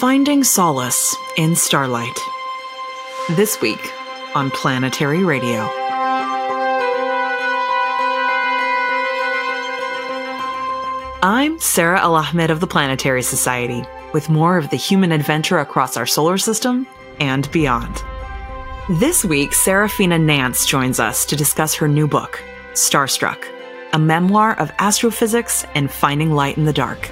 Finding Solace in Starlight. This week on Planetary Radio. I'm Sarah El-Ahmed of the Planetary Society, with more of the human adventure across our solar system and beyond. This week, Sarafina Nance joins us to discuss her new book, Starstruck, a memoir of astrophysics and finding light in the dark.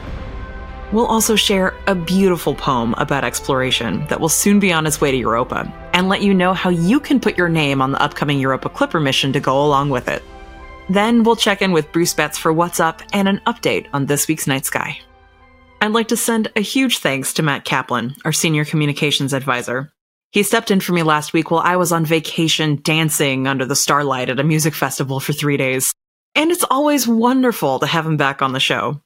We'll also share a beautiful poem about exploration that will soon be on its way to Europa, and let you know how you can put your name on the upcoming Europa Clipper mission to go along with it. Then we'll check in with Bruce Betts for What's Up and an update on this week's night sky. I'd like to send a huge thanks to Matt Kaplan, our senior communications advisor. He stepped in for me last week while I was on vacation dancing under the starlight at a music festival for 3 days. And it's always wonderful to have him back on the show.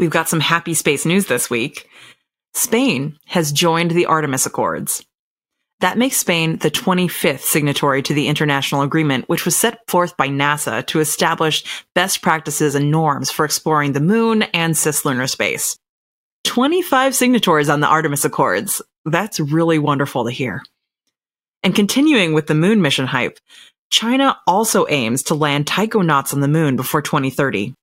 We've got some happy space news this week. Spain has joined the Artemis Accords. That makes Spain the 25th signatory to the international agreement, which was set forth by NASA to establish best practices and norms for exploring the moon and cislunar space. 25 signatories on the Artemis Accords. That's really wonderful to hear. And continuing with the moon mission hype, China also aims to land taikonauts on the moon before 2030.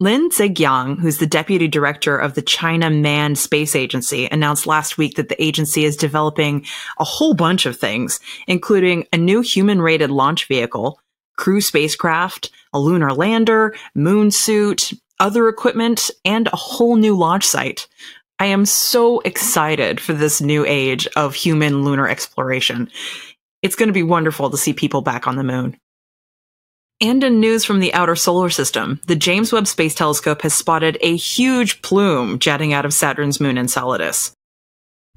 Lin Zigyang, who's the deputy director of the China Manned Space Agency, announced last week that the agency is developing a whole bunch of things, including a new human-rated launch vehicle, crew spacecraft, a lunar lander, moon suit, other equipment, and a whole new launch site. I am so excited for this new age of human lunar exploration. It's going to be wonderful to see people back on the moon. And in news from the outer solar system, the James Webb Space Telescope has spotted a huge plume jetting out of Saturn's moon Enceladus.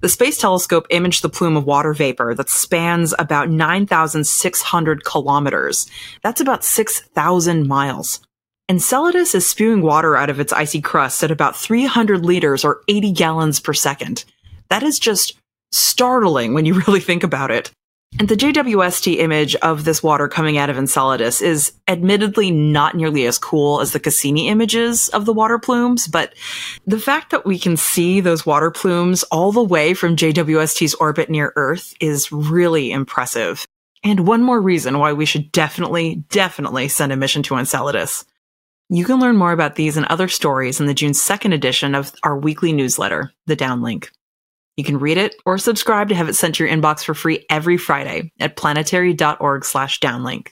The Space Telescope imaged the plume of water vapor that spans about 9,600 kilometers. That's about 6,000 miles. Enceladus is spewing water out of its icy crust at about 300 liters or 80 gallons per second. That is just startling when you really think about it. And the JWST image of this water coming out of Enceladus is admittedly not nearly as cool as the Cassini images of the water plumes, but the fact that we can see those water plumes all the way from JWST's orbit near Earth is really impressive. And one more reason why we should definitely send a mission to Enceladus. You can learn more about these and other stories in the June 2nd edition of our weekly newsletter, The Downlink. You can read it or subscribe to have it sent to your inbox for free every Friday at planetary.org/downlink.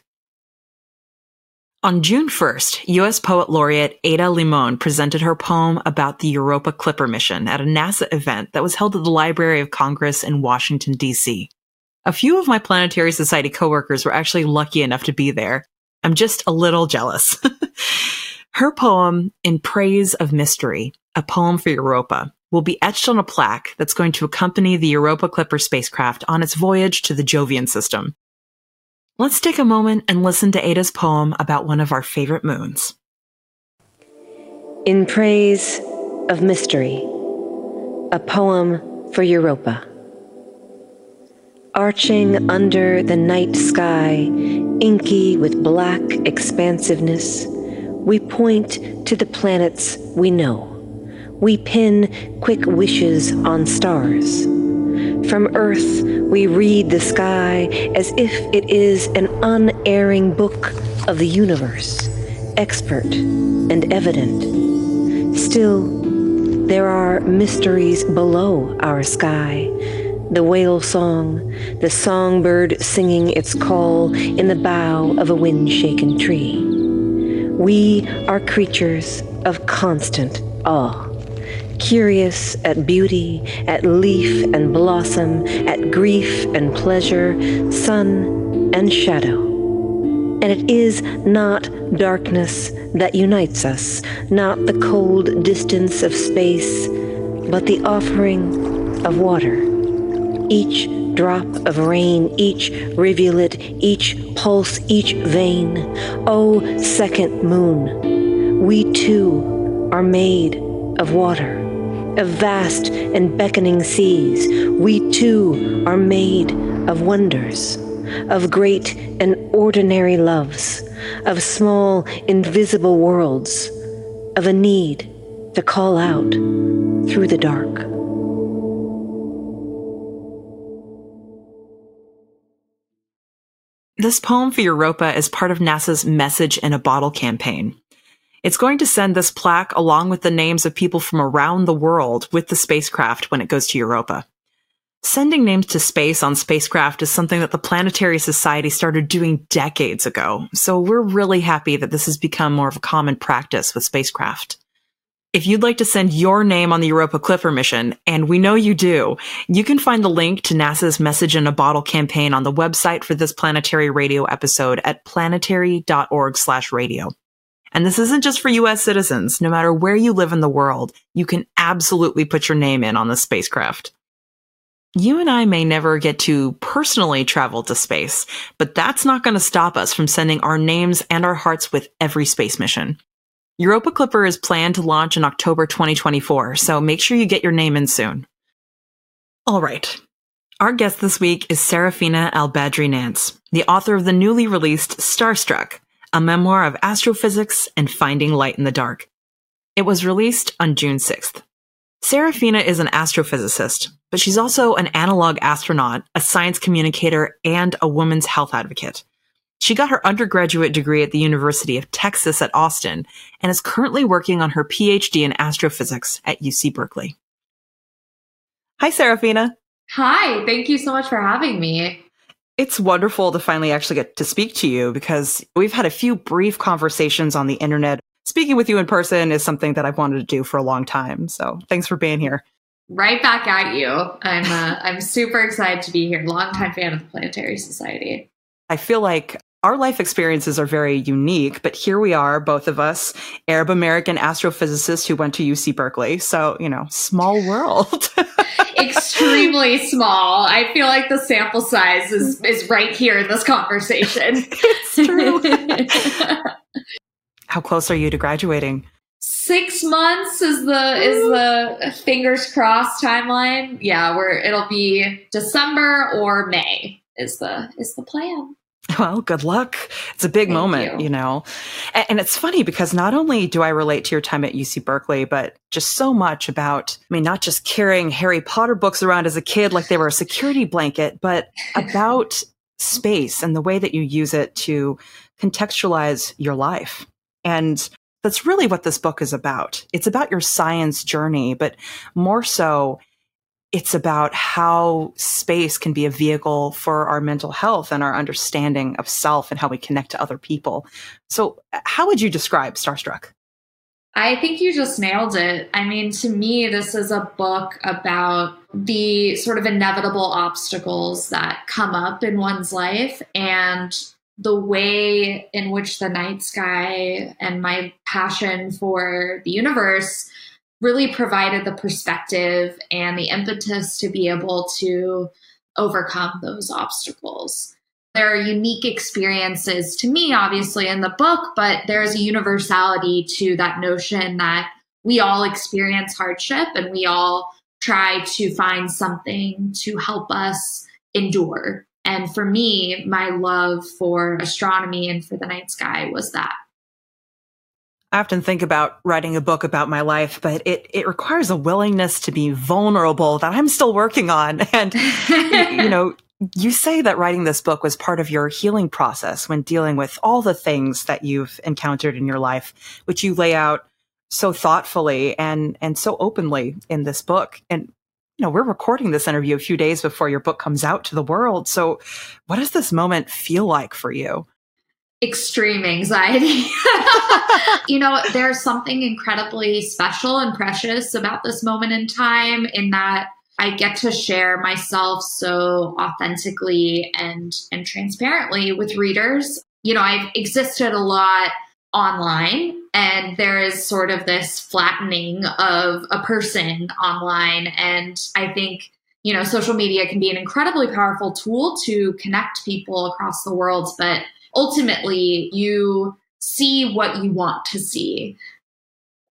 On June 1st, U.S. Poet Laureate Ada Limon presented her poem about the Europa Clipper mission at a NASA event that was held at the Library of Congress in Washington, D.C. A few of my Planetary Society coworkers were actually lucky enough to be there. I'm just a little jealous. Her poem, In Praise of Mystery, a poem for Europa, will be etched on a plaque that's going to accompany the Europa Clipper spacecraft on its voyage to the Jovian system. Let's take a moment and listen to Ada's poem about one of our favorite moons. In Praise of Mystery, a poem for Europa. Arching under the night sky, inky with black expansiveness, we point to the planets we know. We pin quick wishes on stars. From Earth, we read the sky as if it is an unerring book of the universe, expert and evident. Still, there are mysteries below our sky. The whale song, the songbird singing its call in the bough of a wind-shaken tree. We are creatures of constant awe. Curious at beauty, at leaf and blossom, at grief and pleasure, sun and shadow. And it is not darkness that unites us, not the cold distance of space, but the offering of water. Each drop of rain, each rivulet, each pulse, each vein. Oh, second moon, we too are made of water. Of vast and beckoning seas, we too are made of wonders, of great and ordinary loves, of small invisible worlds, of a need to call out through the dark. This poem for Europa is part of NASA's Message in a Bottle campaign. It's going to send this plaque along with the names of people from around the world with the spacecraft when it goes to Europa. Sending names to space on spacecraft is something that the Planetary Society started doing decades ago, so we're really happy that this has become more of a common practice with spacecraft. If you'd like to send your name on the Europa Clipper mission, and we know you do, you can find the link to NASA's Message in a Bottle campaign on the website for this Planetary Radio episode at planetary.org/radio. And this isn't just for U.S. citizens. No matter where you live in the world, you can absolutely put your name in on the spacecraft. You and I may never get to personally travel to space, but that's not going to stop us from sending our names and our hearts with every space mission. Europa Clipper is planned to launch in October 2024, so make sure you get your name in soon. All right. Our guest this week is Sarafina El-Badry Nance, the author of the newly released Starstruck, a memoir of astrophysics and finding light in the dark. It was released on June 6th. Sarafina is an astrophysicist, but she's also an analog astronaut, a science communicator, and a women's health advocate. She got her undergraduate degree at the University of Texas at Austin and is currently working on her PhD in astrophysics at UC Berkeley. Hi, Sarafina. Hi, thank you so much for having me. It's wonderful to finally actually get to speak to you because we've had a few brief conversations on the internet. Speaking with you in person is something that I've wanted to do for a long time. So thanks for being here. Right back at you. I'm super excited to be here. Longtime fan of the Planetary Society. I feel like our life experiences are very unique, but here we are, both of us, Arab American astrophysicists who went to UC Berkeley. So, small world. Extremely small. I feel like the sample size is right here in this conversation. It's true. How close are you to graduating? 6 months is the fingers crossed timeline. Yeah, it'll be December or May is the plan. Well, good luck. It's a big moment, you know. And it's funny because not only do I relate to your time at UC Berkeley, but just so much about, not just carrying Harry Potter books around as a kid like they were a security blanket, but about space and the way that you use it to contextualize your life. And that's really what this book is about. It's about your science journey, but more so, it's about how space can be a vehicle for our mental health and our understanding of self and how we connect to other people. So how would you describe Starstruck? I think you just nailed it. To me, this is a book about the sort of inevitable obstacles that come up in one's life and the way in which the night sky and my passion for the universe really provided the perspective and the impetus to be able to overcome those obstacles. There are unique experiences to me, obviously, in the book, but there's a universality to that notion that we all experience hardship and we all try to find something to help us endure. And for me, my love for astronomy and for the night sky was that. I often think about writing a book about my life, but it requires a willingness to be vulnerable that I'm still working on. And, you say that writing this book was part of your healing process when dealing with all the things that you've encountered in your life, which you lay out so thoughtfully and so openly in this book. And, we're recording this interview a few days before your book comes out to the world. So what does this moment feel like for you? Extreme anxiety. There's something incredibly special and precious about this moment in time in that I get to share myself so authentically and transparently with readers. I've existed a lot online and there is sort of this flattening of a person online. And I think social media can be an incredibly powerful tool to connect people across the world, but ultimately, you see what you want to see.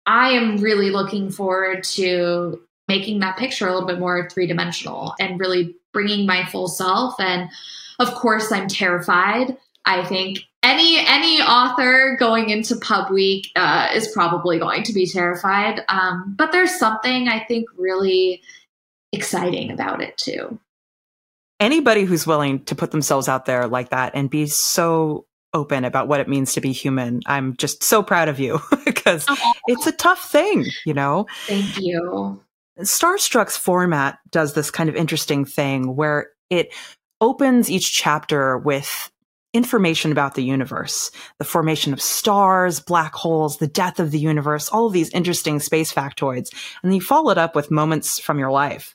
I am really looking forward to making that picture a little bit more three-dimensional and really bringing my full self. And of course, I'm terrified. I think any author going into Pub Week is probably going to be terrified. But there's something I think really exciting about it too. anybody who's willing to put themselves out there like that and be so open about what it means to be human, I'm just so proud of you, because it's a tough thing, you know? Thank you. Starstruck's format does this kind of interesting thing where it opens each chapter with information about the universe, the formation of stars, black holes, the death of the universe, all of these interesting space factoids. And you follow it up with moments from your life.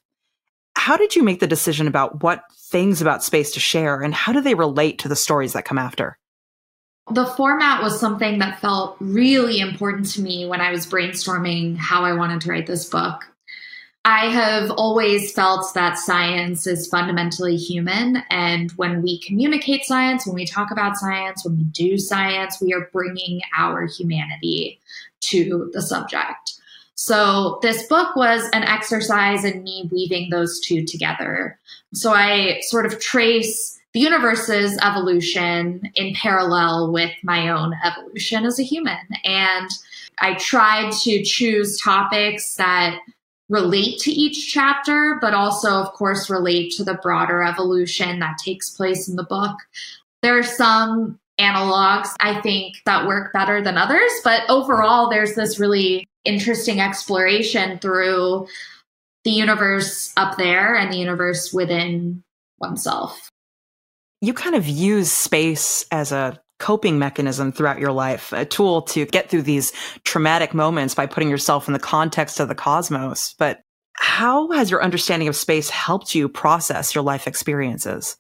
How did you make the decision about what things about space to share, and how do they relate to the stories that come after? The format was something that felt really important to me when I was brainstorming how I wanted to write this book. I have always felt that science is fundamentally human. And when we communicate science, when we talk about science, when we do science, we are bringing our humanity to the subject. So this book was an exercise in me weaving those two together. So I sort of trace the universe's evolution in parallel with my own evolution as a human. And I tried to choose topics that relate to each chapter, but also, of course, relate to the broader evolution that takes place in the book. There are some analogs, I think, that work better than others, but overall, there's this really interesting exploration through the universe up there and the universe within oneself. You kind of use space as a coping mechanism throughout your life, a tool to get through these traumatic moments by putting yourself in the context of the cosmos. But how has your understanding of space helped you process your life experiences?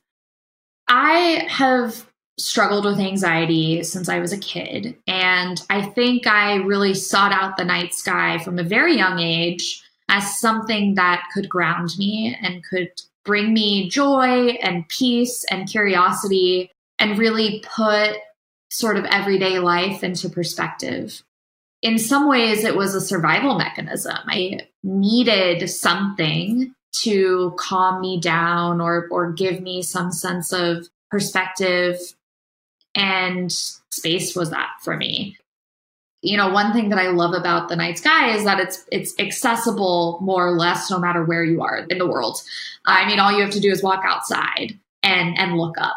I have struggled with anxiety since I was a kid. And I think I really sought out the night sky from a very young age as something that could ground me and could bring me joy and peace and curiosity, and really put sort of everyday life into perspective. In some ways, it was a survival mechanism. I needed something to calm me down or give me some sense of perspective, and space was that for me. You know, one thing that I love about the night sky is that it's accessible more or less no matter where you are in the world. I mean, all you have to do is walk outside and look up,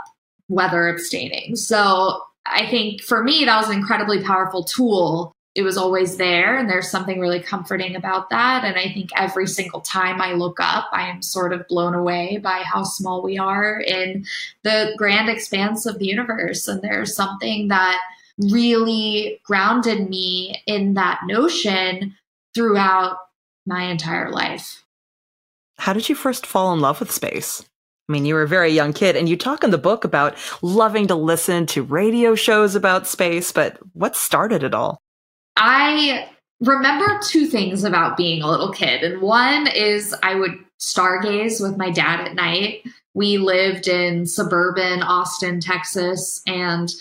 weather abstaining. So I think for me, that was an incredibly powerful tool. It was always there, and there's something really comforting about that. And I think every single time I look up, I am sort of blown away by how small we are in the grand expanse of the universe. And there's something that really grounded me in that notion throughout my entire life. How did you first fall in love with space? I mean, you were a very young kid, and you talk in the book about loving to listen to radio shows about space, but what started it all? I remember two things about being a little kid. And one is I would stargaze with my dad at night. We lived in suburban Austin, Texas, and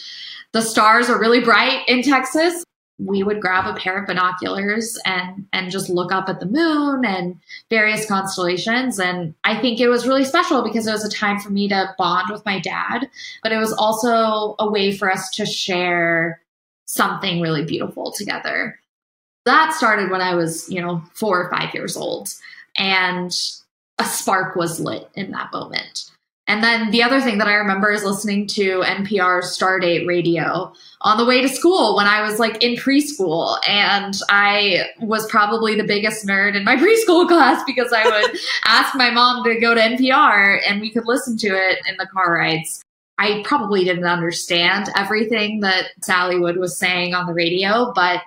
the stars are really bright in Texas. We would grab a pair of binoculars and just look up at the moon and various constellations. And I think it was really special because it was a time for me to bond with my dad, but it was also a way for us to share something really beautiful together. That started when I was, 4 or 5 years old, and a spark was lit in that moment. And then the other thing that I remember is listening to NPR StarDate radio on the way to school when I was like in preschool. And I was probably the biggest nerd in my preschool class because I would ask my mom to go to NPR and we could listen to it in the car rides. I probably didn't understand everything that Sally Wood was saying on the radio, but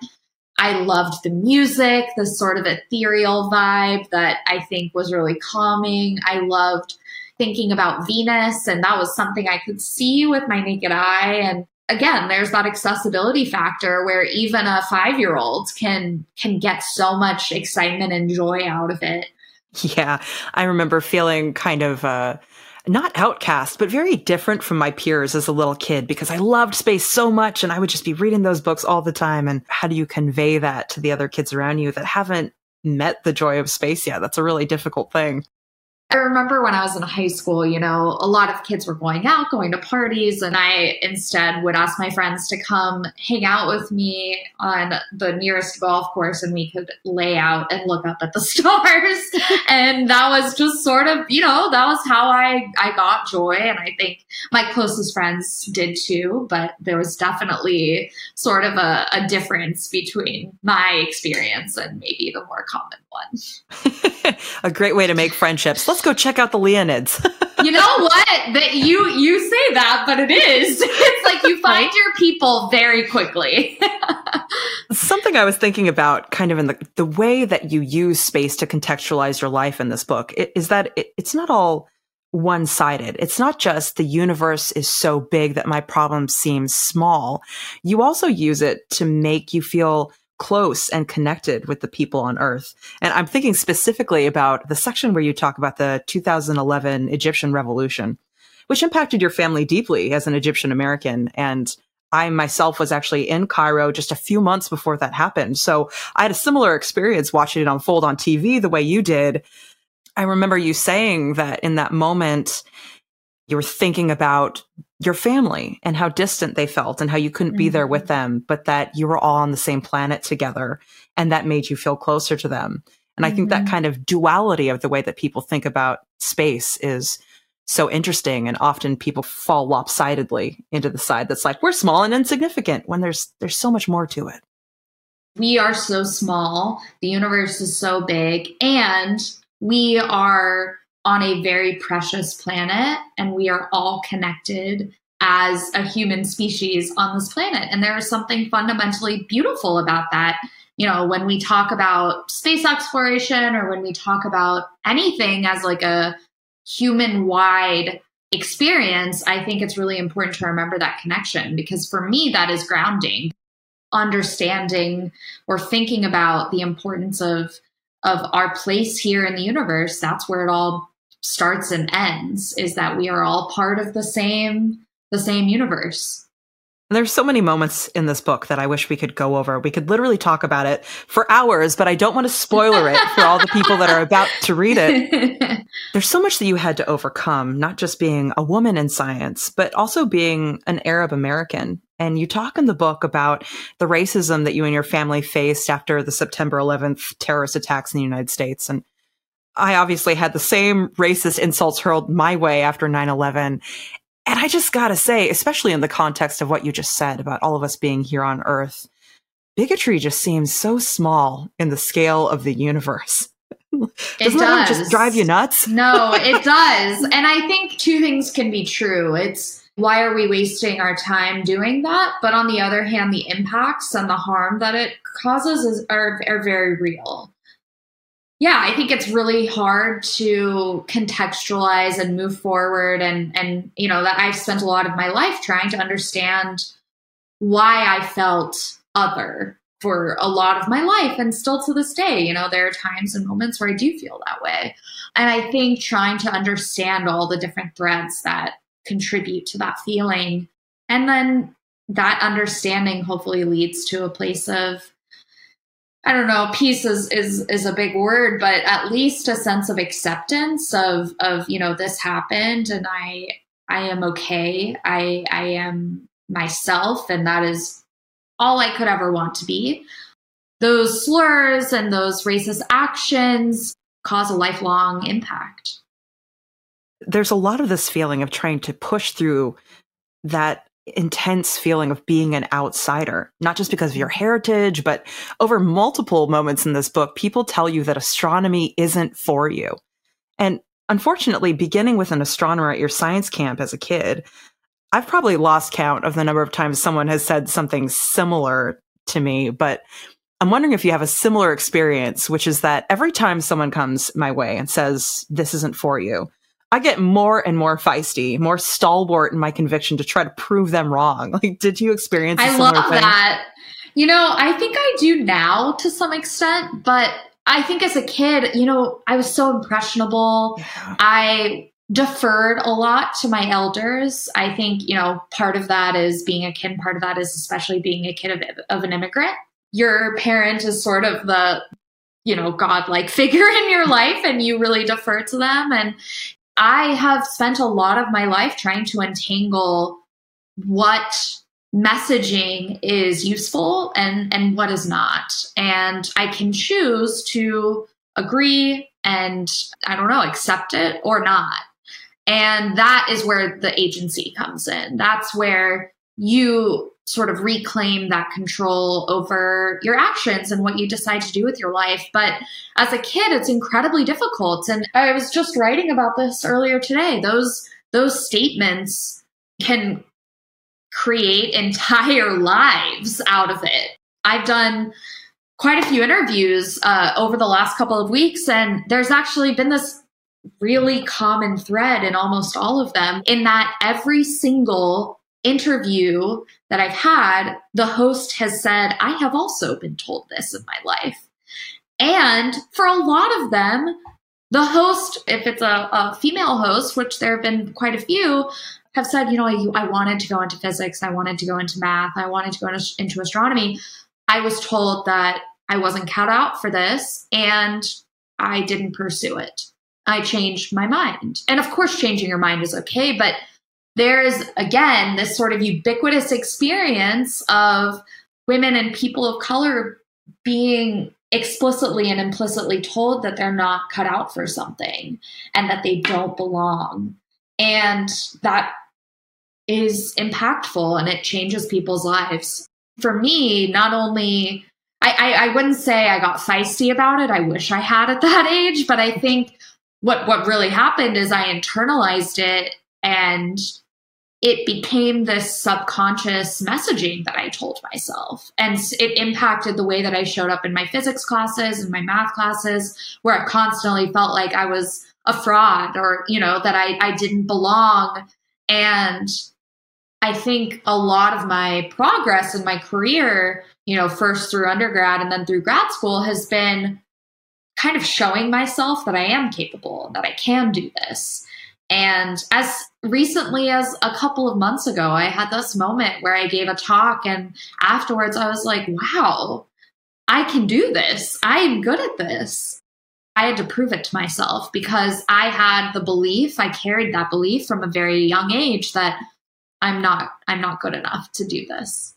I loved the music, the sort of ethereal vibe that I think was really calming. I loved thinking about Venus, and that was something I could see with my naked eye. And again, there's that accessibility factor where even a 5-year-old can get so much excitement and joy out of it. Yeah, I remember feeling kind of not outcast, but very different from my peers as a little kid because I loved space so much, and I would just be reading those books all the time. And how do you convey that to the other kids around you that haven't met the joy of space yet? That's a really difficult thing. I remember when I was in high school, you know, a lot of kids were going out, going to parties, and I instead would ask my friends to come hang out with me on the nearest golf course, and we could lay out and look up at the stars. And that was just sort of, you know, that was how I got joy. And I think my closest friends did too, but there was definitely sort of a difference between my experience and maybe the more common one. A great way to make friendships. Let's go check out the Leonids. You know what? That you say that, but it is. It's like you find your people very quickly. Something I was thinking about kind of in the way that you use space to contextualize your life in this book is that it's not all one-sided. It's not just the universe is so big that my problem seems small. You also use it to make you feel close and connected with the people on Earth. And I'm thinking specifically about the section where you talk about the 2011 Egyptian Revolution, which impacted your family deeply as an Egyptian American. And I myself was actually in Cairo just a few months before that happened. So I had a similar experience watching it unfold on TV the way you did. I remember you saying that in that moment, you were thinking about your family and how distant they felt and how you couldn't be there with them, but that you were all on the same planet together and that made you feel closer to them. And I think that kind of duality of the way that people think about space is so interesting. And often people fall lopsidedly into the side that's like, we're small and insignificant, when there's so much more to it. We are so small. The universe is so big, and we are on a very precious planet, and we are all connected as a human species on this planet. And there is something fundamentally beautiful about that. You know, when we talk about space exploration, or when we talk about anything as like a human-wide experience, I think it's really important to remember that connection, because for me, that is grounding. Understanding or thinking about the importance of our place here in the universe, that's where it all starts and ends, is that we are all part of the same universe. There's so many moments in this book that I wish we could go over. We could literally talk about it for hours, but I don't want to spoiler it for all the people that are about to read it. There's so much that you had to overcome, not just being a woman in science, but also being an Arab American. And you talk in the book about the racism that you and your family faced after the September 11th terrorist attacks in the United States. And I obviously had the same racist insults hurled my way after 9/11. And I just got to say, especially in the context of what you just said about all of us being here on Earth, bigotry just seems so small in the scale of the universe. Doesn't that just drive you nuts? No, it does. And I think two things can be true. It's, why are we wasting our time doing that? But on the other hand, the impacts and the harm that it causes are very real. Yeah, I think it's really hard to contextualize and move forward. And you know, that I've spent a lot of my life trying to understand why I felt other for a lot of my life. And still to this day, you know, there are times and moments where I do feel that way. And I think trying to understand all the different threads that contribute to that feeling, and then that understanding hopefully leads to a place of, I don't know, peace is a big word, but at least a sense of acceptance of, you know, this happened and I am okay. I am myself, and that is all I could ever want to be. Those slurs and those racist actions cause a lifelong impact. There's a lot of this feeling of trying to push through that intense feeling of being an outsider, not just because of your heritage, but over multiple moments in this book, people tell you that astronomy isn't for you. And unfortunately, beginning with an astronomer at your science camp as a kid, I've probably lost count of the number of times someone has said something similar to me, but I'm wondering if you have a similar experience, which is that every time someone comes my way and says, this isn't for you, I get more and more feisty, more stalwart in my conviction to try to prove them wrong. Like, did you experience this? I love that. You know, I think I do now to some extent, but I think as a kid, you know, I was so impressionable. Yeah. I deferred a lot to my elders. I think, you know, part of that is being a kid, and part of that is especially being a kid of an immigrant. Your parent is sort of the godlike figure in your life and you really defer to them. And I have spent a lot of my life trying to untangle what messaging is useful and what is not. And I can choose to agree and, I don't know, accept it or not. And that is where the agency comes in. That's where you sort of reclaim that control over your actions and what you decide to do with your life. But as a kid, it's incredibly difficult. And I was just writing about this earlier today. Those statements can create entire lives out of it. I've done quite a few interviews over the last couple of weeks, and there's actually been this really common thread in almost all of them, in that every single interview that I've had, the host has said, I have also been told this in my life. And for a lot of them, the host, if it's a female host, which there have been quite a few, have said, I wanted to go into physics, I wanted to go into math, I wanted to go into astronomy. I was told that I wasn't cut out for this, and I didn't pursue it. I changed my mind. And of course, changing your mind is okay, but there's, again, this sort of ubiquitous experience of women and people of color being explicitly and implicitly told that they're not cut out for something and that they don't belong. And that is impactful, and it changes people's lives. For me, not only, I wouldn't say I got feisty about it. I wish I had at that age, but I think what really happened is I internalized it, and it became this subconscious messaging that I told myself. And it impacted the way that I showed up in my physics classes and my math classes, where I constantly felt like I was a fraud, or, that I didn't belong. And I think a lot of my progress in my career, first through undergrad and then through grad school, has been kind of showing myself that I am capable, that I can do this. And as recently as a couple of months ago, I had this moment where I gave a talk, and afterwards I was like, wow, I can do this. I am good at this. I had to prove it to myself, because I had the belief, I carried that belief from a very young age, that I'm not good enough to do this.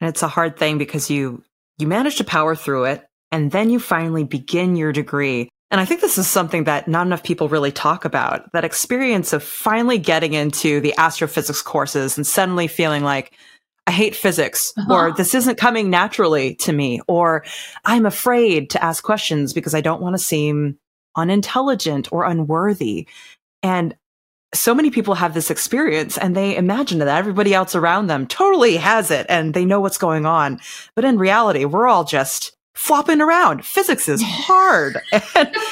And it's a hard thing, because you manage to power through it, and then you finally begin your degree. And I think this is something that not enough people really talk about, that experience of finally getting into the astrophysics courses and suddenly feeling like, I hate physics, or this isn't coming naturally to me, or I'm afraid to ask questions because I don't want to seem unintelligent or unworthy. And so many people have this experience, and they imagine that everybody else around them totally has it and they know what's going on. But in reality, we're all just flopping around. Physics is hard.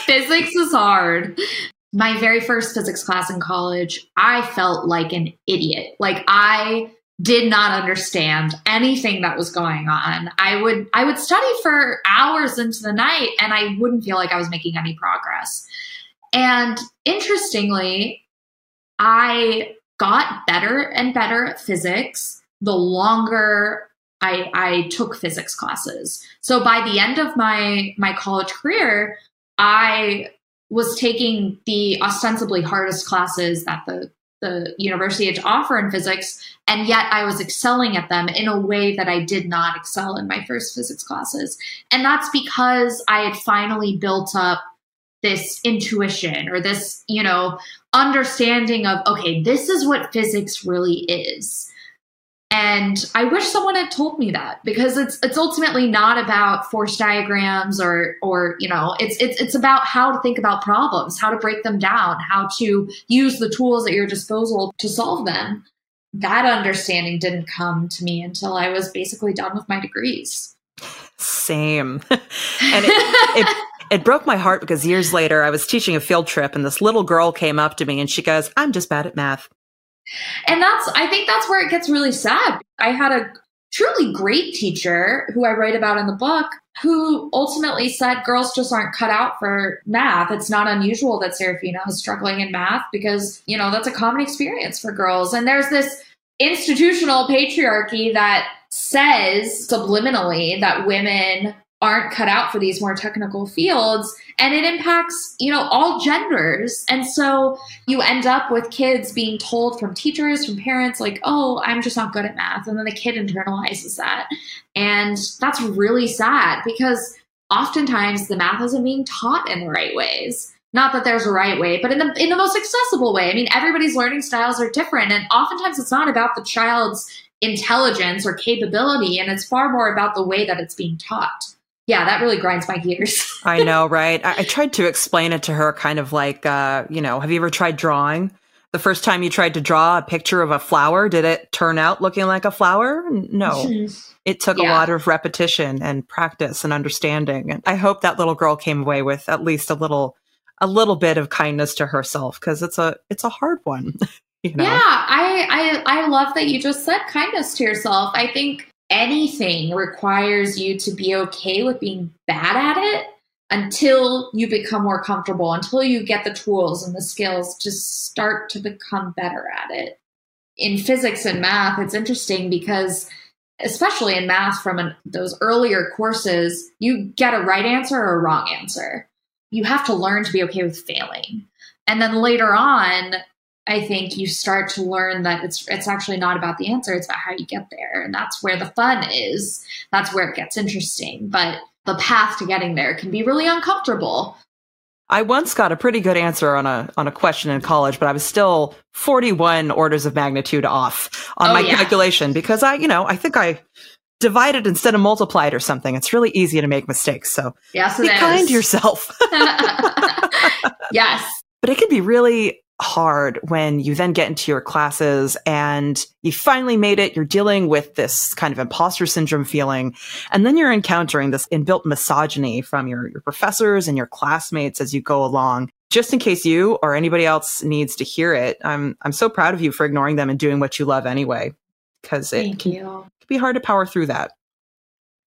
Physics is hard. My very first physics class in college, I felt like an idiot. Like, I did not understand anything that was going on. I would study for hours into the night, and I wouldn't feel like I was making any progress. And interestingly, I got better and better at physics the longer I took physics classes. So by the end of my college career, I was taking the ostensibly hardest classes that the university had to offer in physics, and yet I was excelling at them in a way that I did not excel in my first physics classes. And that's because I had finally built up this intuition, or this, understanding of, okay, this is what physics really is. And I wish someone had told me that, because it's ultimately not about force diagrams or it's about how to think about problems, how to break them down, how to use the tools at your disposal to solve them. That understanding didn't come to me until I was basically done with my degrees. Same. And it broke my heart, because years later I was teaching a field trip, and this little girl came up to me and she goes, I'm just bad at math. And I think that's where it gets really sad. I had a truly great teacher who I write about in the book, who ultimately said girls just aren't cut out for math. It's not unusual that Sarafina is struggling in math, because, that's a common experience for girls. And there's this institutional patriarchy that says subliminally that women aren't cut out for these more technical fields, and it impacts, you know, all genders. And so you end up with kids being told from teachers, from parents, like, oh, I'm just not good at math. And then the kid internalizes that. And that's really sad, because oftentimes the math isn't being taught in the right ways. Not that there's a right way, but in the most accessible way. I mean, everybody's learning styles are different, and oftentimes it's not about the child's intelligence or capability, and it's far more about the way that it's being taught. Yeah, that really grinds my gears. I know, right? I tried to explain it to her kind of like, have you ever tried drawing? The first time you tried to draw a picture of a flower, did it turn out looking like a flower? No. It took a lot of repetition and practice and understanding. And I hope that little girl came away with at least a little bit of kindness to herself, because it's a hard one. You know? Yeah, I love that you just said kindness to yourself. I think anything requires you to be okay with being bad at it until you become more comfortable, until you get the tools and the skills to start to become better at it. In physics and math, it's interesting because, especially in math from those earlier courses, you get a right answer or a wrong answer. You have to learn to be okay with failing. And then later on, I think you start to learn that it's actually not about the answer, it's about how you get there. And that's where the fun is. That's where it gets interesting. But the path to getting there can be really uncomfortable. I once got a pretty good answer on a question in college, but I was still 41 orders of magnitude off on my calculation, because I think I divided instead of multiplied or something. It's really easy to make mistakes. So be kind to yourself. Yes. But it can be really hard when you then get into your classes and you finally made it, you're dealing with this kind of imposter syndrome feeling, and then you're encountering this inbuilt misogyny from your professors and your classmates as you go along. Just in case you or anybody else needs to hear it, I'm so proud of you for ignoring them and doing what you love anyway, because it can be hard to power through that.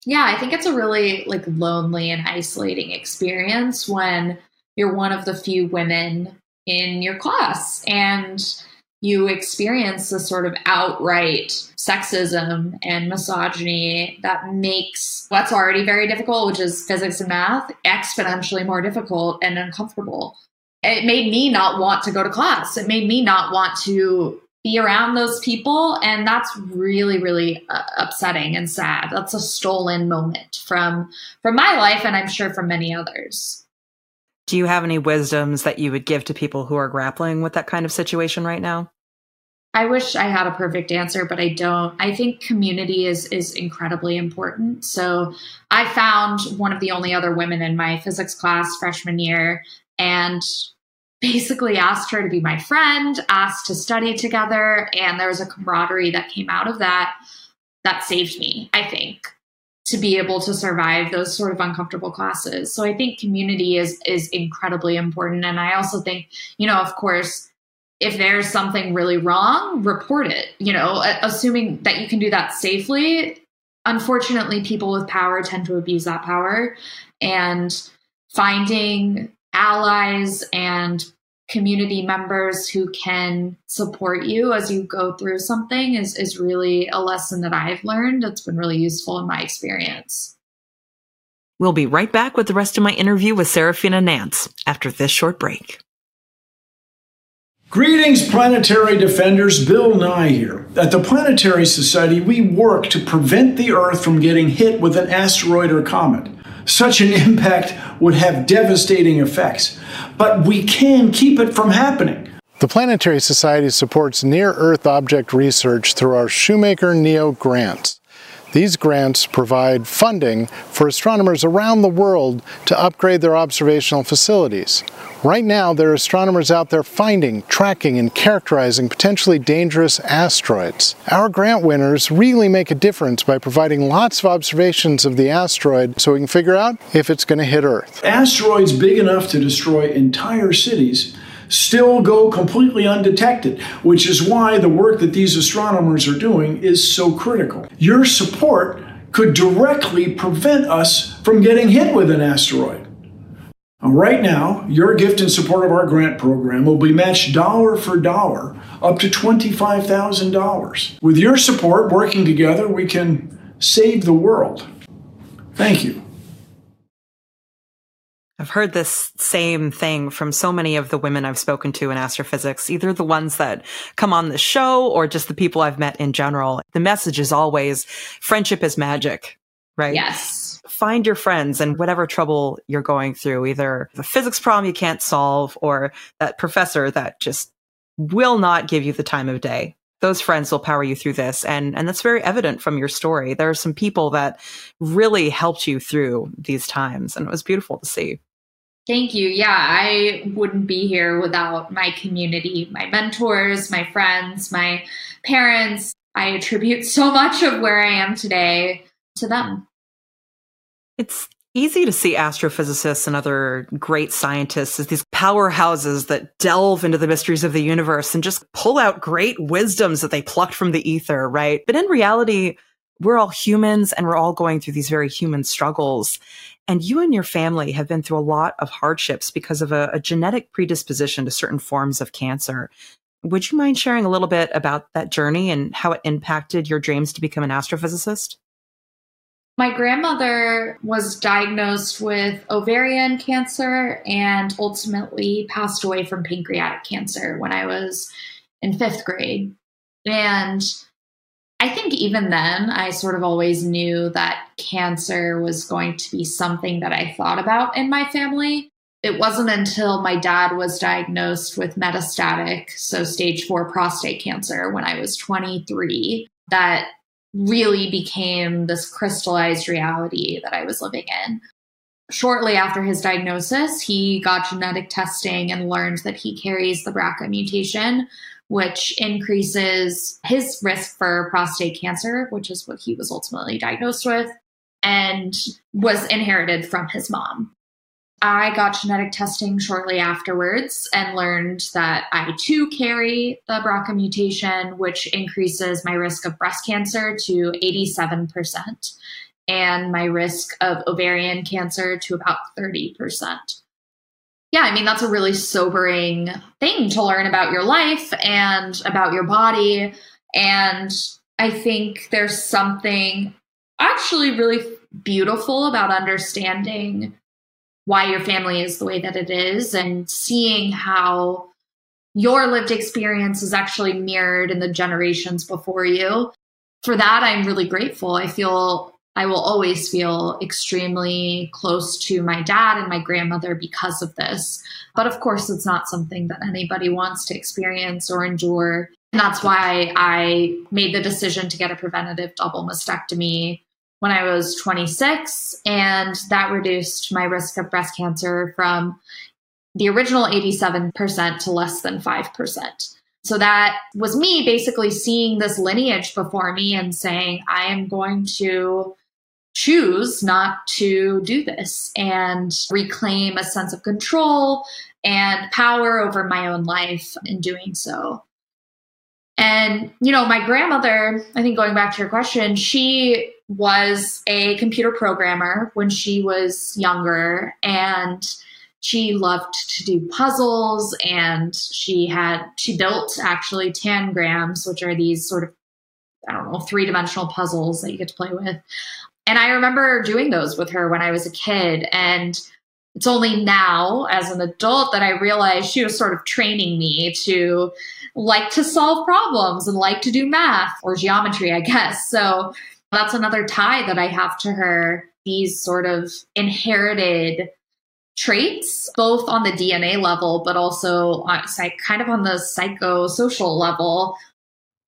Yeah, I think it's a really lonely and isolating experience when you're one of the few women in your class and you experience this sort of outright sexism and misogyny that makes what's already very difficult, which is physics and math, exponentially more difficult and uncomfortable. It made me not want to go to class. It made me not want to be around those people. And that's really, really upsetting and sad. That's a stolen moment from my life, and I'm sure from many others. Do you have any wisdoms that you would give to people who are grappling with that kind of situation right now? I wish I had a perfect answer, but I don't. I think community is incredibly important. So I found one of the only other women in my physics class freshman year and basically asked her to be my friend, asked to study together. And there was a camaraderie that came out of that saved me, I think, to be able to survive those sort of uncomfortable classes. So I think community is incredibly important. And I also think, of course, if there's something really wrong, report it, assuming that you can do that safely. Unfortunately, people with power tend to abuse that power, and finding allies and community members who can support you as you go through something is really a lesson that I've learned that's been really useful in my experience. We'll be right back with the rest of my interview with Sarafina Nance after this short break. Greetings, planetary defenders. Bill Nye here. At the Planetary Society, we work to prevent the Earth from getting hit with an asteroid or comet. Such an impact would have devastating effects, but we can keep it from happening. The Planetary Society supports near-Earth object research through our Shoemaker-Neo grants. These grants provide funding for astronomers around the world to upgrade their observational facilities. Right now, there are astronomers out there finding, tracking, and characterizing potentially dangerous asteroids. Our grant winners really make a difference by providing lots of observations of the asteroid so we can figure out if it's going to hit Earth. Asteroids big enough to destroy entire cities still go completely undetected, which is why the work that these astronomers are doing is so critical. Your support could directly prevent us from getting hit with an asteroid. Right now, your gift in support of our grant program will be matched dollar for dollar up to $25,000. With your support, working together, we can save the world. Thank you. I've heard this same thing from so many of the women I've spoken to in astrophysics, either the ones that come on the show or just the people I've met in general. The message is always friendship is magic, right? Yes. Find your friends in whatever trouble you're going through, either the physics problem you can't solve or that professor that just will not give you the time of day. Those friends will power you through this. And that's very evident from your story. There are some people that really helped you through these times. And it was beautiful to see. Thank you. Yeah, I wouldn't be here without my community, my mentors, my friends, my parents. I attribute so much of where I am today to them. It's easy to see astrophysicists and other great scientists as these powerhouses that delve into the mysteries of the universe and just pull out great wisdoms that they plucked from the ether, right? But in reality, we're all humans and we're all going through these very human struggles. And you and your family have been through a lot of hardships because of a genetic predisposition to certain forms of cancer. Would you mind sharing a little bit about that journey and how it impacted your dreams to become an astrophysicist? My grandmother was diagnosed with ovarian cancer and ultimately passed away from pancreatic cancer when I was in fifth grade. And I think even then, I sort of always knew that cancer was going to be something that I thought about in my family. It wasn't until my dad was diagnosed with metastatic, so stage 4 prostate cancer when I was 23, that really became this crystallized reality that I was living in. Shortly after his diagnosis, he got genetic testing and learned that he carries the BRCA mutation, which increases his risk for prostate cancer, which is what he was ultimately diagnosed with, and was inherited from his mom. I got genetic testing shortly afterwards and learned that I too carry the BRCA mutation, which increases my risk of breast cancer to 87% and my risk of ovarian cancer to about 30%. Yeah, I mean, that's a really sobering thing to learn about your life and about your body. And I think there's something actually really beautiful about understanding why your family is the way that it is and seeing how your lived experience is actually mirrored in the generations before you. For that, I'm really grateful. I will always feel extremely close to my dad and my grandmother because of this. But of course, it's not something that anybody wants to experience or endure. And that's why I made the decision to get a preventative double mastectomy when I was 26, and that reduced my risk of breast cancer from the original 87% to less than 5%. So that was me basically seeing this lineage before me and saying, I am going to choose not to do this and reclaim a sense of control and power over my own life in doing so. And, you know, my grandmother, I think going back to your question, she was a computer programmer when she was younger, and she loved to do puzzles, and she built actually tangrams, which are these sort of, I don't know, 3-dimensional puzzles that you get to play with. And I remember doing those with her when I was a kid. And it's only now as an adult that I realized she was sort of training me to like to solve problems and like to do math or geometry, I guess. So that's another tie that I have to her, these sort of inherited traits, both on the DNA level, but also on the psychosocial level.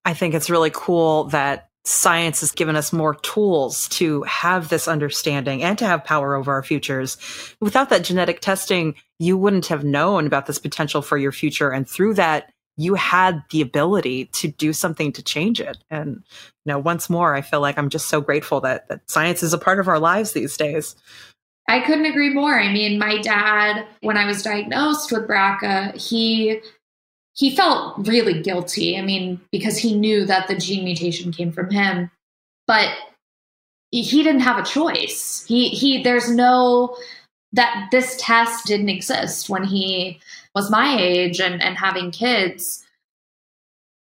I think it's really cool that science has given us more tools to have this understanding and to have power over our futures. Without that genetic testing, you wouldn't have known about this potential for your future. And through that, you had the ability to do something to change it. And, you know, once more, I feel like I'm just so grateful that science is a part of our lives these days. I couldn't agree more. I mean, my dad, when I was diagnosed with BRCA, he felt really guilty. I mean, because he knew that the gene mutation came from him, but he didn't have a choice. That this test didn't exist when he was my age and having kids,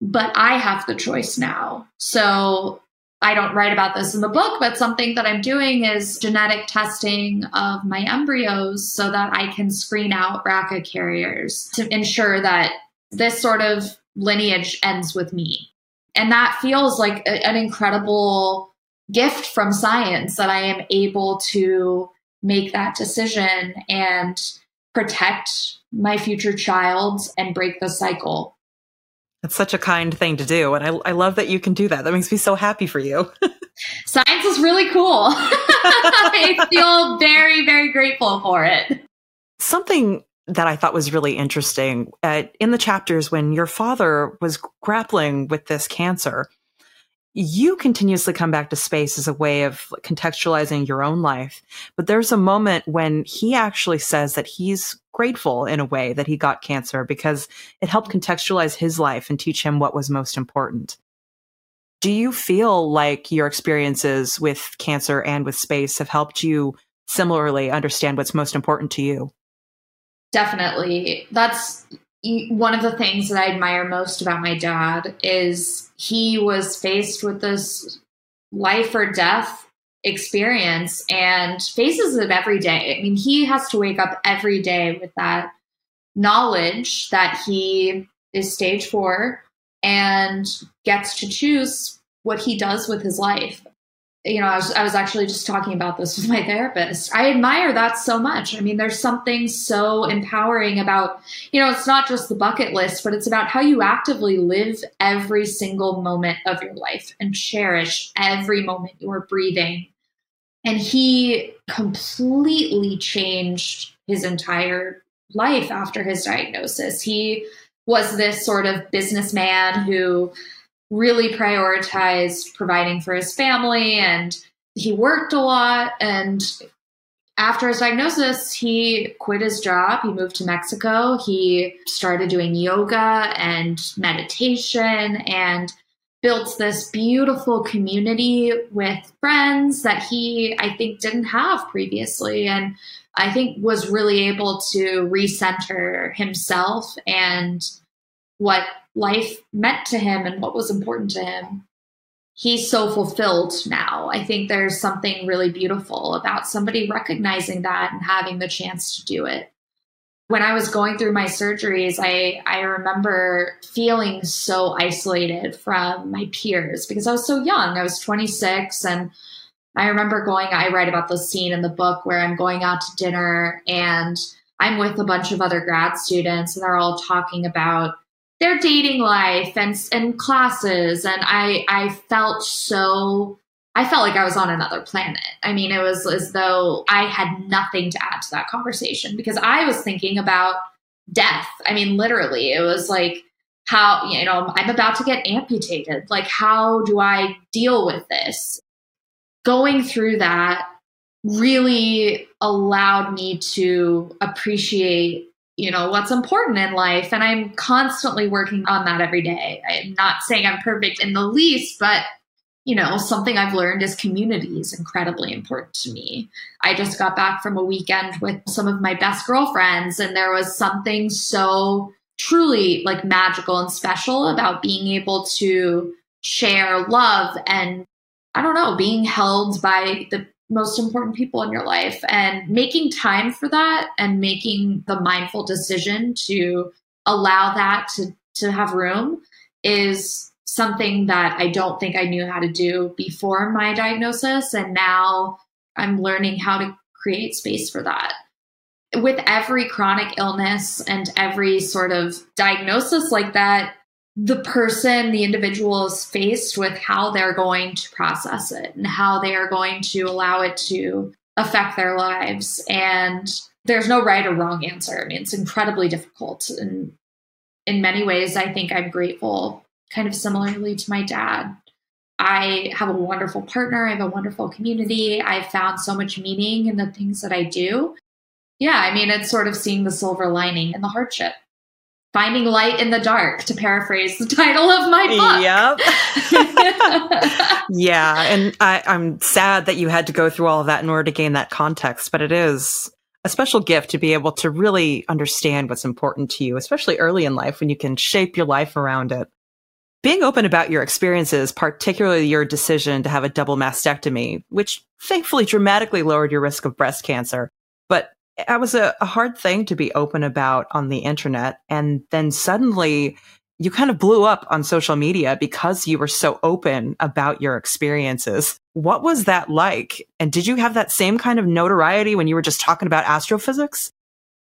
but I have the choice now. So I don't write about this in the book, but something that I'm doing is genetic testing of my embryos so that I can screen out BRCA carriers to ensure that this sort of lineage ends with me. And that feels like an incredible gift from science, that I am able to make that decision and protect my future child and break the cycle. It's such a kind thing to do. And I love that you can do that. That makes me so happy for you. Science is really cool. I feel very, very grateful for it. Something that I thought was really interesting in the chapters when your father was grappling with this cancer, you continuously come back to space as a way of contextualizing your own life. But there's a moment when he actually says that he's grateful in a way that he got cancer because it helped contextualize his life and teach him what was most important. Do you feel like your experiences with cancer and with space have helped you similarly understand what's most important to you? Definitely. That's one of the things that I admire most about my dad is he was faced with this life or death experience and faces it every day. I mean, he has to wake up every day with that knowledge that he is stage 4 and gets to choose what he does with his life. You know, I was actually just talking about this with my therapist. I admire that so much. I mean, there's something so empowering about, you know, it's not just the bucket list, but it's about how you actively live every single moment of your life and cherish every moment you are breathing. And he completely changed his entire life after his diagnosis. He was this sort of businessman who really prioritized providing for his family, and he worked a lot. And after his diagnosis, he quit his job. He moved to Mexico. He started doing yoga and meditation and built this beautiful community with friends that he, I think, didn't have previously. And I think was really able to recenter himself and what life meant to him and what was important to him. He's so fulfilled now. I think there's something really beautiful about somebody recognizing that and having the chance to do it. When I was going through my surgeries, I remember feeling so isolated from my peers because I was so young. I was 26, and I remember I write about this scene in the book where I'm going out to dinner and I'm with a bunch of other grad students, and they're all talking about their dating life and classes. And I felt like I was on another planet. I mean, it was as though I had nothing to add to that conversation because I was thinking about death. I mean, literally, it was like, how, you know, I'm about to get amputated. Like, how do I deal with this? Going through that really allowed me to appreciate, you know, what's important in life. And I'm constantly working on that every day. I'm not saying I'm perfect in the least, but, you know, something I've learned is community is incredibly important to me. I just got back from a weekend with some of my best girlfriends, and there was something so truly like magical and special about being able to share love and, I don't know, being held by the most important people in your life, and making time for that and making the mindful decision to allow that to have room is something that I don't think I knew how to do before my diagnosis. And now I'm learning how to create space for that. With every chronic illness and every sort of diagnosis like that, the individual is faced with how they're going to process it and how they are going to allow it to affect their lives. And there's no right or wrong answer. I mean, it's incredibly difficult. And in many ways, I think I'm grateful, kind of similarly to my dad. I have a wonderful partner. I have a wonderful community. I found so much meaning in the things that I do. Yeah, I mean, it's sort of seeing the silver lining in the hardship. Finding light in the dark, to paraphrase the title of my book. Yep. Yeah. And I'm sad that you had to go through all of that in order to gain that context, but it is a special gift to be able to really understand what's important to you, especially early in life when you can shape your life around it. Being open about your experiences, particularly your decision to have a double mastectomy, which thankfully dramatically lowered your risk of breast cancer, but that was a hard thing to be open about on the internet. And then suddenly you kind of blew up on social media because you were so open about your experiences. What was that like? And did you have that same kind of notoriety when you were just talking about astrophysics?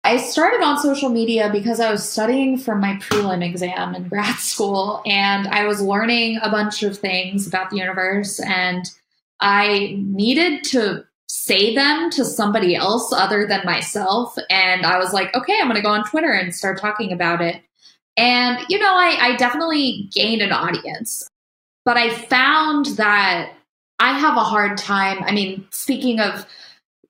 I started on social media because I was studying for my prelim exam in grad school, and I was learning a bunch of things about the universe, and I needed to say them to somebody else other than myself. And I was like, okay, I'm going to go on Twitter and start talking about it. And, you know, I definitely gained an audience, but I found that I have a hard time. I mean, speaking of,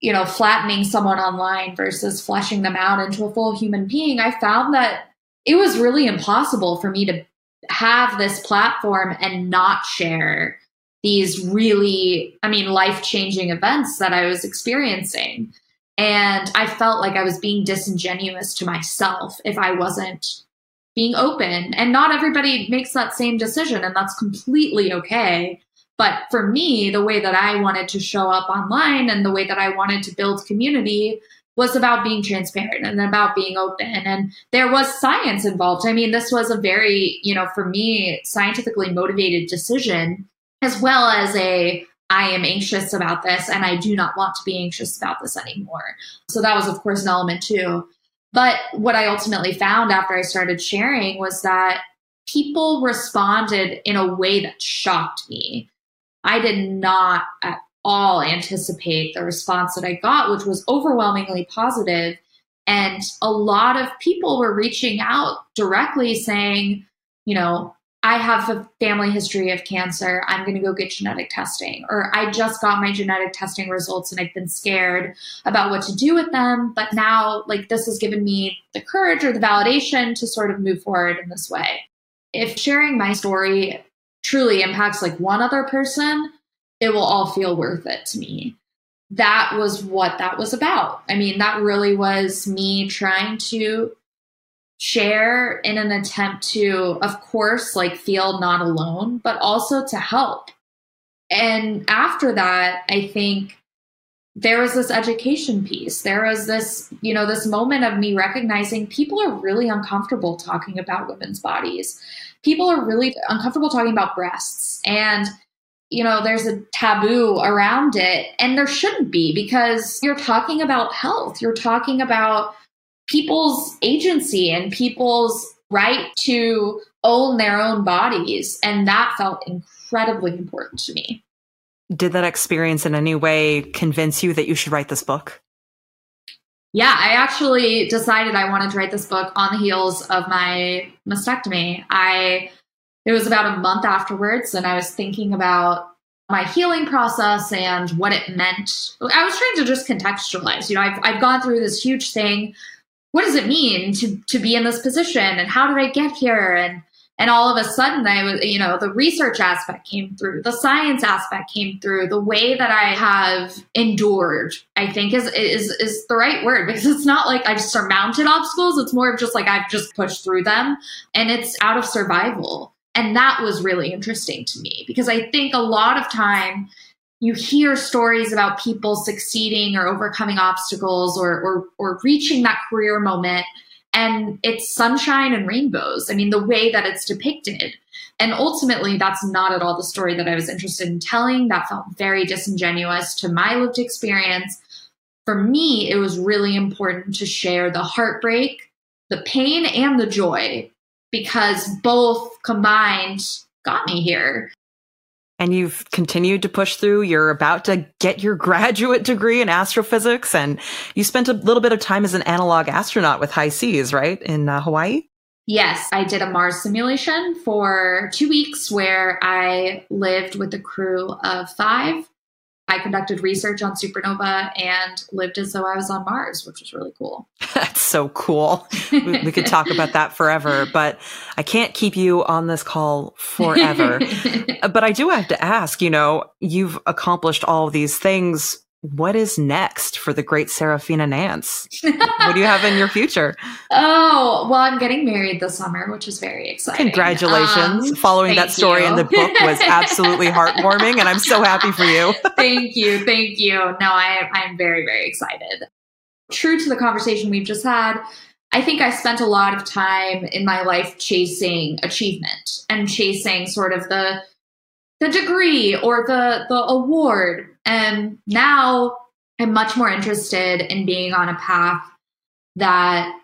you know, flattening someone online versus fleshing them out into a full human being, I found that it was really impossible for me to have this platform and not share these really, I mean, life-changing events that I was experiencing. And I felt like I was being disingenuous to myself if I wasn't being open. And not everybody makes that same decision, and that's completely okay. But for me, the way that I wanted to show up online and the way that I wanted to build community was about being transparent and about being open. And there was science involved. I mean, this was a very, you know, for me, scientifically motivated decision, as well as I am anxious about this and I do not want to be anxious about this anymore. So that was, of course, an element too. But what I ultimately found after I started sharing was that people responded in a way that shocked me. I did not at all anticipate the response that I got, which was overwhelmingly positive. And a lot of people were reaching out directly saying, you know, I have a family history of cancer. I'm going to go get genetic testing. Or I just got my genetic testing results and I've been scared about what to do with them. But now, like, this has given me the courage or the validation to sort of move forward in this way. If sharing my story truly impacts like one other person, it will all feel worth it to me. That was what that was about. I mean, that really was me trying to share in an attempt to, of course, like feel not alone, but also to help. And after that, I think there was this education piece. There was this, you know, this moment of me recognizing people are really uncomfortable talking about women's bodies. People are really uncomfortable talking about breasts, and, you know, there's a taboo around it, and there shouldn't be, because you're talking about health. You're talking about people's agency and people's right to own their own bodies. And that felt incredibly important to me. Did that experience in any way convince you that you should write this book? Yeah, I actually decided I wanted to write this book on the heels of my mastectomy. It was about a month afterwards, and I was thinking about my healing process and what it meant. I was trying to just contextualize, you know, I've gone through this huge thing. What does it mean to be in this position, and how did I get here? And all of a sudden, I was, you know, the research aspect came through, the science aspect came through, the way that I have endured, I think is the right word, because it's not like I've surmounted obstacles. It's more of just like I've just pushed through them, and it's out of survival. And that was really interesting to me, because I think a lot of time you hear stories about people succeeding or overcoming obstacles or reaching that career moment, and it's sunshine and rainbows. I mean, the way that it's depicted. And ultimately, that's not at all the story that I was interested in telling. That felt very disingenuous to my lived experience. For me, it was really important to share the heartbreak, the pain, and the joy, because both combined got me here. And you've continued to push through. You're about to get your graduate degree in astrophysics, and you spent a little bit of time as an analog astronaut with High Seas, right, in Hawaii? Yes, I did a Mars simulation for 2 weeks where I lived with a crew of 5. I conducted research on supernova and lived as though I was on Mars, which was really cool. That's so cool. We could talk about that forever, but I can't keep you on this call forever. But I do have to ask, you know, you've accomplished all of these things. what is next for the great Sarafina Nance? What do you have in your future? Oh, well, I'm getting married this summer, which is very exciting. Congratulations. Following that story in the book was absolutely heartwarming, and I'm so happy for you. Thank you. Thank you. No, I'm very, very excited. True to the conversation we've just had, I think I spent a lot of time in my life chasing achievement and chasing sort of the degree or the award. And now I'm much more interested in being on a path that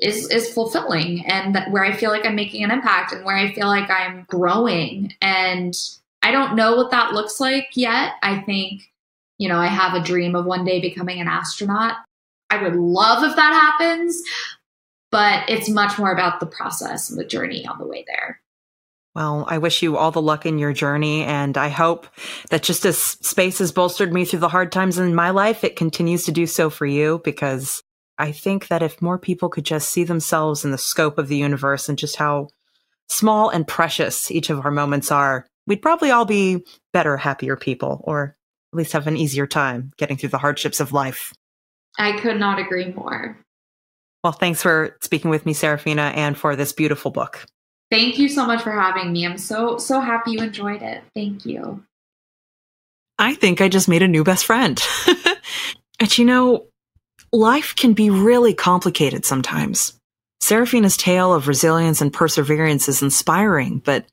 is fulfilling and that where I feel like I'm making an impact and where I feel like I'm growing. And I don't know what that looks like yet. I think, you know, I have a dream of one day becoming an astronaut. I would love if that happens, but it's much more about the process and the journey on the way there. Well, I wish you all the luck in your journey, and I hope that just as space has bolstered me through the hard times in my life, it continues to do so for you, because I think that if more people could just see themselves in the scope of the universe and just how small and precious each of our moments are, we'd probably all be better, happier people, or at least have an easier time getting through the hardships of life. I could not agree more. Well, thanks for speaking with me, Sarafina, and for this beautiful book. Thank you so much for having me. I'm so happy you enjoyed it. Thank you. I think I just made a new best friend. And you know, life can be really complicated sometimes. Sarafina's tale of resilience and perseverance is inspiring, but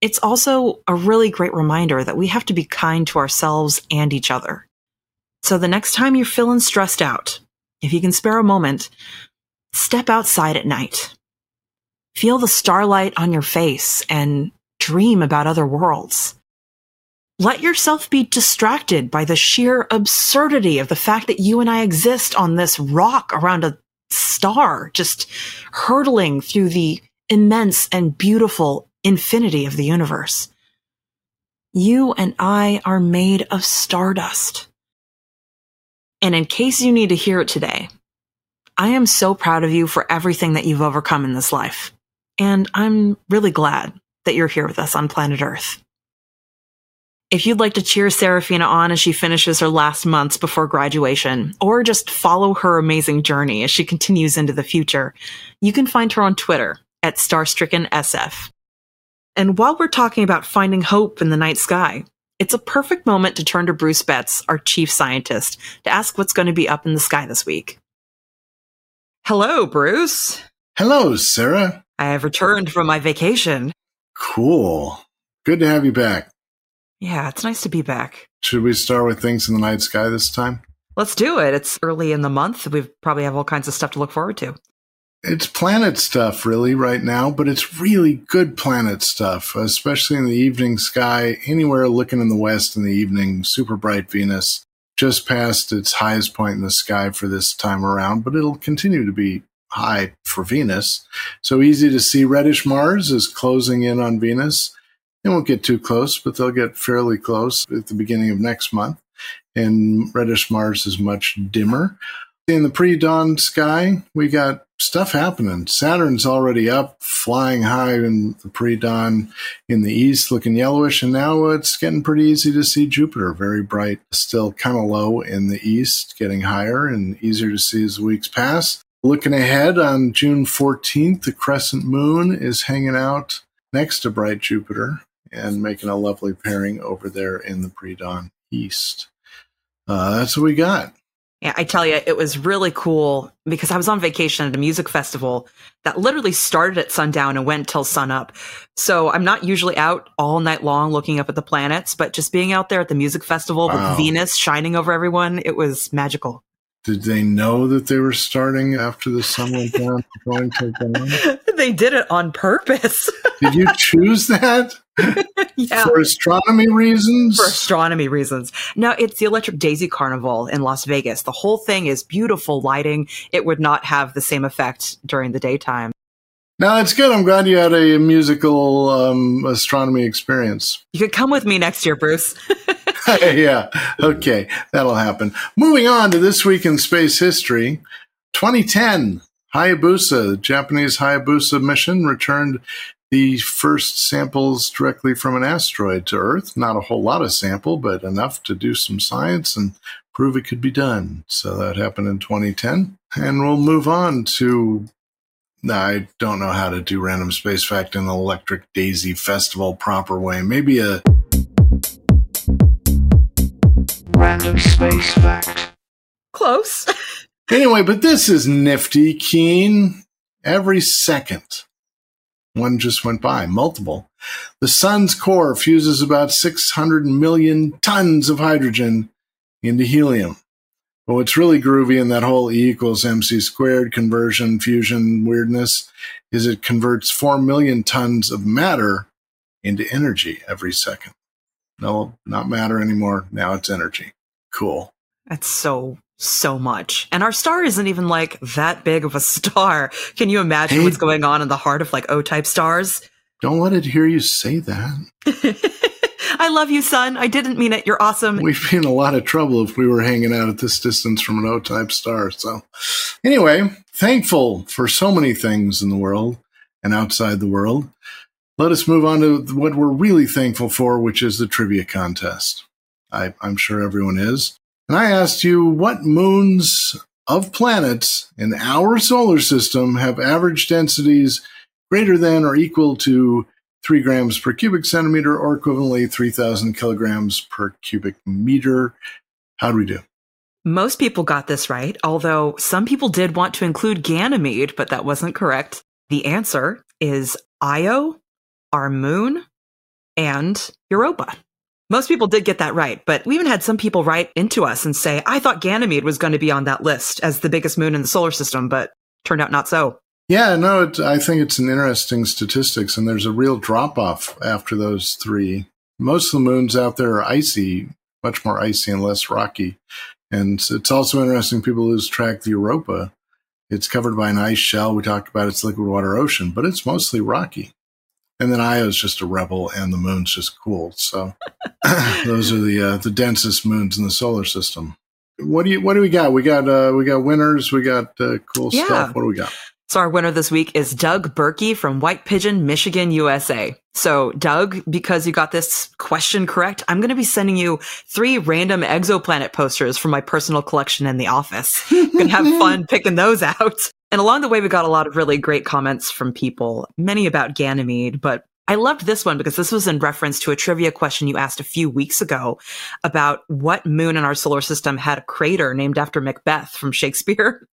it's also a really great reminder that we have to be kind to ourselves and each other. So the next time you're feeling stressed out, if you can spare a moment, step outside at night. Feel the starlight on your face and dream about other worlds. Let yourself be distracted by the sheer absurdity of the fact that you and I exist on this rock around a star, just hurtling through the immense and beautiful infinity of the universe. You and I are made of stardust. And in case you need to hear it today, I am so proud of you for everything that you've overcome in this life. And I'm really glad that you're here with us on planet Earth. If you'd like to cheer Sarafina on as she finishes her last months before graduation, or just follow her amazing journey as she continues into the future, you can find her on Twitter at StarstrickenSF. And while we're talking about finding hope in the night sky, it's a perfect moment to turn to Bruce Betts, our chief scientist, to ask what's going to be up in the sky this week. Hello, Bruce. Hello, Sarah. I have returned from my vacation. Cool. Good to have you back. Yeah, it's nice to be back. Should we start with things in the night sky this time? Let's do it. It's early in the month. We probably have all kinds of stuff to look forward to. It's planet stuff, really, right now, but it's really good planet stuff, especially in the evening sky. Anywhere looking in the west in the evening, super bright Venus just past its highest point in the sky for this time around, but it'll continue to be high for Venus. So easy to see. Reddish Mars is closing in on Venus. It won't get too close, but they'll get fairly close at the beginning of next month. And reddish Mars is much dimmer. In the pre-dawn sky, we got stuff happening. Saturn's already up, flying high in the pre-dawn in the east, looking yellowish, and now it's getting pretty easy to see Jupiter. Very bright, still kind of low in the east, getting higher and easier to see as the weeks pass. Looking ahead on June 14th, the crescent moon is hanging out next to bright Jupiter and making a lovely pairing over there in the pre-dawn east. That's what we got. Yeah, I tell you, it was really cool because I was on vacation at a music festival that literally started at sundown and went till sunup. So I'm not usually out all night long looking up at the planets, but just being out there at the music festival with Venus shining over everyone, it was magical. Did they know that they were starting after the sun went down? They did it on purpose. Did you choose that? Yeah. For astronomy reasons? For astronomy reasons. No, it's the Electric Daisy Carnival in Las Vegas. The whole thing is beautiful lighting. It would not have the same effect during the daytime. No, it's good. I'm glad you had a musical astronomy experience. You could come with me next year, Bruce. Yeah. Okay. That'll happen. Moving on to this week in space history, 2010. Hayabusa, the Japanese Hayabusa mission returned the first samples directly from an asteroid to Earth. Not a whole lot of sample, but enough to do some science and prove it could be done. So that happened in 2010. And we'll move on to, I don't know how to do random space fact in the Electric Daisy Festival proper way. Maybe a random space fact. Close. Anyway, but this is nifty, Keen. Every second, one just went by, multiple. The sun's core fuses about 600 million tons of hydrogen into helium. But what's really groovy in that whole E=mc² conversion, fusion weirdness is it converts 4 million tons of matter into energy every second. No, not matter anymore. Now it's energy. Cool. That's so much. And our star isn't even like that big of a star. Can you imagine what's going on in the heart of like O-type stars? Don't let it hear you say that. I love you, son. I didn't mean it. You're awesome. We'd be in a lot of trouble if we were hanging out at this distance from an O-type star. So anyway, thankful for so many things in the world and outside the world. Let us move on to what we're really thankful for, which is the trivia contest. I'm sure everyone is. And I asked you, what moons of planets in our solar system have average densities greater than or equal to 3 grams per cubic centimeter, or equivalently 3,000 kilograms per cubic meter. How do we do? Most people got this right, although some people did want to include Ganymede, but that wasn't correct. The answer is Io, our moon, and Europa. Most people did get that right, but we even had some people write into us and say, I thought Ganymede was going to be on that list as the biggest moon in the solar system, but turned out not so. Yeah, no, I think it's an interesting statistics, and there's a real drop-off after those three. Most of the moons out there are icy, much more icy and less rocky. And it's also interesting people lose track of Europa. It's covered by an ice shell. We talked about its liquid water ocean, but it's mostly rocky. And then Io's just a rebel, and the moon's just cool. So those are the densest moons in the solar system. What do we got? We got winners. We got cool stuff. What do we got? So our winner this week is Doug Berkey from White Pigeon, Michigan, USA. So Doug, because you got this question correct, I'm going to be sending you 3 random exoplanet posters from my personal collection in the office. I'm going to have fun picking those out. And along the way, we got a lot of really great comments from people, many about Ganymede, but I loved this one because this was in reference to a trivia question you asked a few weeks ago about what moon in our solar system had a crater named after Macbeth from Shakespeare.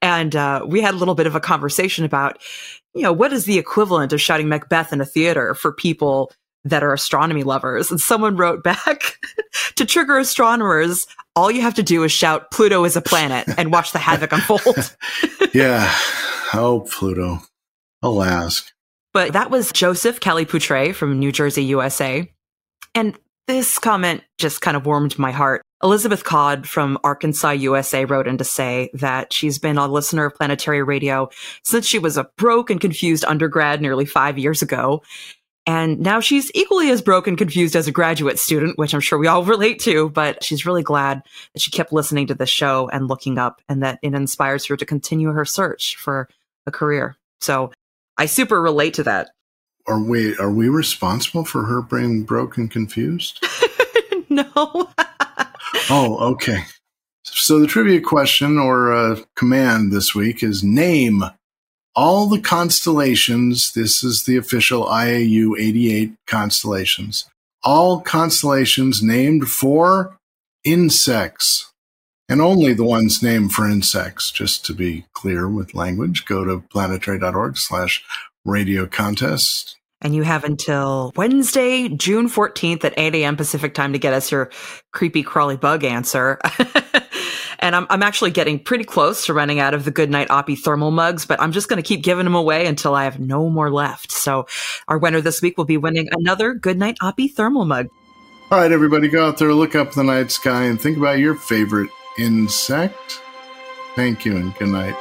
And we had a little bit of a conversation about, you know, what is the equivalent of shouting Macbeth in a theater for people that are astronomy lovers? And someone wrote back, to trigger astronomers, all you have to do is shout Pluto is a planet and watch the havoc unfold. Yeah. Oh, Pluto. I'll ask. But that was Joseph Kelly-Poutre from New Jersey, USA. And this comment just kind of warmed my heart. Elizabeth Codd from Arkansas, USA wrote in to say that she's been a listener of Planetary Radio since she was a broke and confused undergrad nearly 5 years ago. And now she's equally as broke and confused as a graduate student, which I'm sure we all relate to. But she's really glad that she kept listening to the show and looking up, and that it inspires her to continue her search for a career. So I super relate to that. Are we responsible for her being broke and confused? No. Oh, okay. So the trivia question or command this week is name all the constellations. This is the official IAU 88 constellations. All constellations named for insects. And only the ones named for insects. Just to be clear with language, go to planetary.org/radio contest. And you have until Wednesday, June 14th at 8 a.m. Pacific time to get us your creepy crawly bug answer. And I'm actually getting pretty close to running out of the Goodnight Oppie thermal mugs, but I'm just going to keep giving them away until I have no more left. So our winner this week will be winning another Goodnight Oppie thermal mug. All right, everybody, go out there, look up the night sky, and think about your favorite insect. Thank you and good night.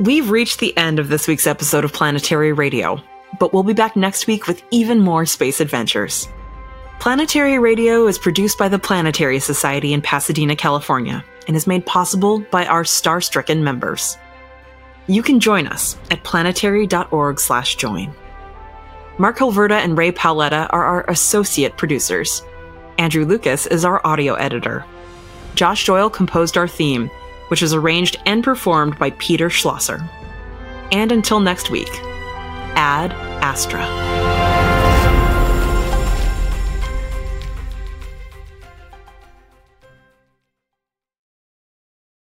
We've reached the end of this week's episode of Planetary Radio, but we'll be back next week with even more space adventures. Planetary Radio is produced by the Planetary Society in Pasadena, California, and is made possible by our star-stricken members. You can join us at planetary.org/join. Mark Helverda and Ray Pauletta are our associate producers. Andrew Lucas is our audio editor. Josh Doyle composed our theme, which is arranged and performed by Peter Schlosser. And until next week, Ad Astra.